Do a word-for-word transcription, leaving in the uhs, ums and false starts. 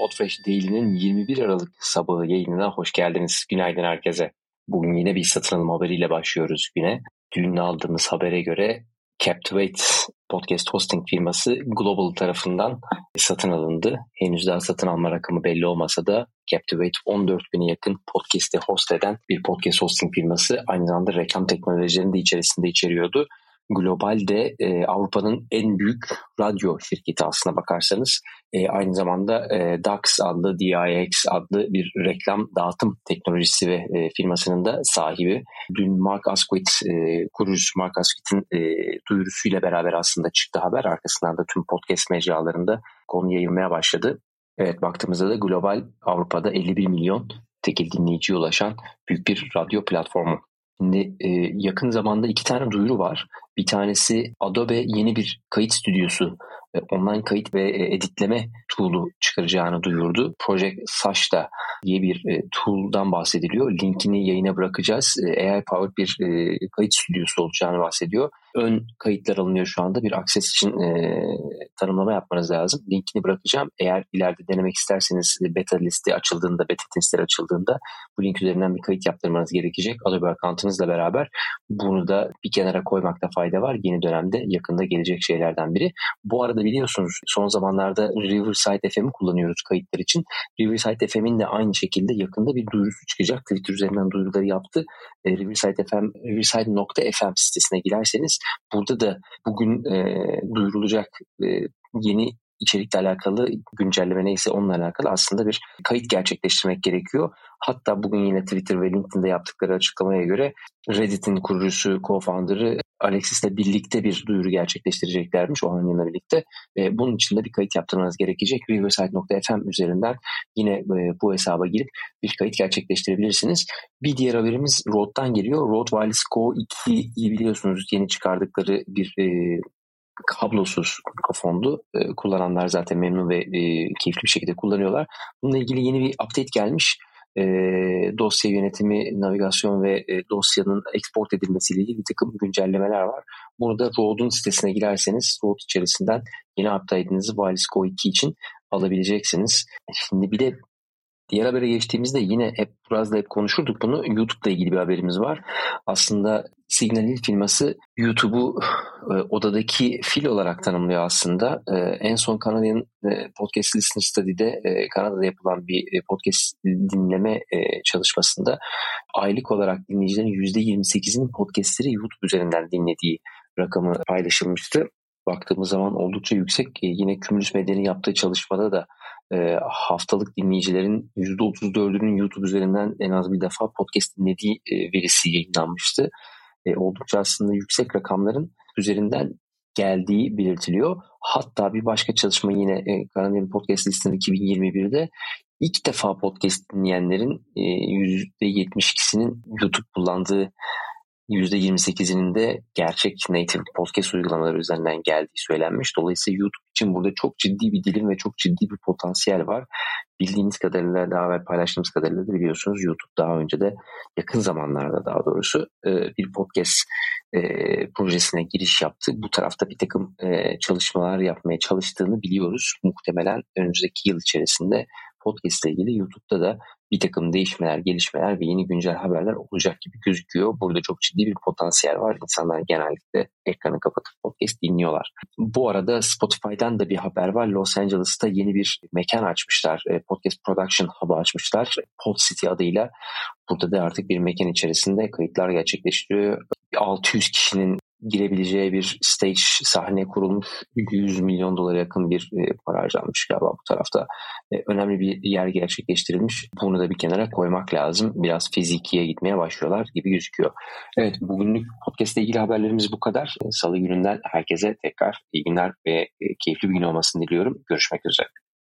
Hotfresh Daily'nin yirmi bir Aralık sabahı yayınına hoş geldiniz. Günaydın herkese. Bugün yine bir satın alım haberiyle başlıyoruz güne. Dün aldığımız habere göre Captivate Podcast Hosting firması Global tarafından satın alındı. Henüz daha satın alma rakamı belli olmasa da Captivate on dört bine yakın podcast'i host eden bir podcast hosting firması, aynı zamanda reklam teknolojilerini de içerisinde içeriyordu. Global de e, Avrupa'nın en büyük radyo şirketi aslına bakarsanız. E, aynı zamanda e, DAX adlı, D I X adlı bir reklam dağıtım teknolojisi ve e, firmasının da sahibi. Dün Mark Asquith, e, kurucusu Mark Asquith'in e, duyurusuyla beraber aslında çıktı haber. Arkasından da tüm podcast mecralarında konu yayılmaya başladı. Evet, baktığımızda da Global Avrupa'da elli bir milyon tekil dinleyiciye ulaşan büyük bir radyo platformu. Şimdi e, yakın zamanda iki tane duyuru var. Bir tanesi Adobe yeni bir kayıt stüdyosu, e, online kayıt ve e, editleme tool'u çıkaracağını duyurdu. Project Scast diye bir e, tool'dan bahsediliyor. Linkini yayına bırakacağız. E, A I powered bir e, kayıt stüdyosu olacağını bahsediyor. Ön kayıtlar alınıyor şu anda. Bir akses için e, tanımlama yapmanız lazım. Linkini bırakacağım. Eğer ileride denemek isterseniz beta listi açıldığında, beta testleri açıldığında bu link üzerinden bir kayıt yaptırmanız gerekecek. Adobe account'ınızla beraber bunu da bir kenara koymakta fayda var. Yeni dönemde yakında gelecek şeylerden biri. Bu arada biliyorsunuz son zamanlarda Riverside F M'i kullanıyoruz kayıtlar için. Riverside F M'in de aynı şekilde yakında bir duyurusu çıkacak. Twitter üzerinden duyuruları yaptı. E, Riverside F M, Riverside nokta F M sitesine girerseniz burada da bugün e, duyurulacak e, yeni içerikle alakalı güncelleme neyse onunla alakalı aslında bir kayıt gerçekleştirmek gerekiyor. Hatta bugün yine Twitter ve LinkedIn'de yaptıkları açıklamaya göre Reddit'in kurucusu, co-founder'ı Alexis'le birlikte bir duyuru gerçekleştireceklermiş o anıyla birlikte. E, bunun için de bir kayıt yaptırmanız gerekecek. Riverside nokta F M üzerinden yine e, bu hesaba girip bir kayıt gerçekleştirebilirsiniz. Bir diğer haberimiz Rode'dan geliyor. Rode Wireless Go ikiyi biliyorsunuz yeni çıkardıkları bir e, kablosuz mikrofondu. E, kullananlar zaten memnun ve e, keyifli bir şekilde kullanıyorlar. Bununla ilgili yeni bir update gelmiş. E, dosya yönetimi, navigasyon ve e, dosyanın export edilmesiyle ilgili bir takım güncellemeler var. Burada Rode'un sitesine girerseniz Rode içerisinden yeni update'inizi Wireless Go iki için alabileceksiniz. Şimdi bir de diğer habere geçtiğimizde yine hep biraz da hep konuşurduk bunu. YouTube'la ilgili bir haberimiz var. Aslında Signal Hill firması YouTube'u e, odadaki fil olarak tanımlıyor aslında. E, en son Kanada'nın e, Podcast Listener Study'de e, Kanada'da yapılan bir e, podcast dinleme e, çalışmasında aylık olarak dinleyicilerin yüzde yirmi sekizinin podcastleri YouTube üzerinden dinlediği rakamı paylaşılmıştı. Baktığımız zaman oldukça yüksek. E, yine Cumulus Medya'nın yaptığı çalışmada da E, haftalık dinleyicilerin yüzde otuz dördünün YouTube üzerinden en az bir defa podcast dinlediği e, verisi yayınlanmıştı. E, oldukça aslında yüksek rakamların üzerinden geldiği belirtiliyor. Hatta bir başka çalışma yine e, Kanada'nın Podcast Listener iki bin yirmi bir'de ilk defa podcast dinleyenlerin e, yüzde yetmiş ikisinin YouTube kullandığı yüzde yirmi sekizinin de gerçek native podcast uygulamaları üzerinden geldiği söylenmiş. Dolayısıyla YouTube için burada çok ciddi bir dilim ve çok ciddi bir potansiyel var. Bildiğiniz kadarıyla, daha evvel paylaştığımız kadarıyla da biliyorsunuz YouTube daha önce de yakın zamanlarda daha doğrusu bir podcast projesine giriş yaptı. Bu tarafta bir takım çalışmalar yapmaya çalıştığını biliyoruz. Muhtemelen önümüzdeki yıl içerisinde podcast ile ilgili YouTube'da da bir takım değişmeler, gelişmeler ve yeni güncel haberler olacak gibi gözüküyor. Burada çok ciddi bir potansiyel var. İnsanlar genellikle ekranı kapatıp podcast dinliyorlar. Bu arada Spotify'dan da bir haber var. Los Angeles'ta yeni bir mekan açmışlar. Podcast Production Hub'ı açmışlar. Pod City adıyla. Burada da artık bir mekan içerisinde kayıtlar gerçekleştiriyor. altı yüz kişinin girebileceği bir stage, sahne kurulmuş, yüz milyon dolara yakın bir e, para harcanmış galiba bu tarafta. E, önemli bir yer gerçekleştirilmiş. Bunu da bir kenara koymak lazım. Biraz fizikiye gitmeye başlıyorlar gibi gözüküyor. Evet, bugünlük podcast ile ilgili haberlerimiz bu kadar. Salı gününden herkese tekrar iyi günler ve keyifli bir gün olmasını diliyorum. Görüşmek üzere.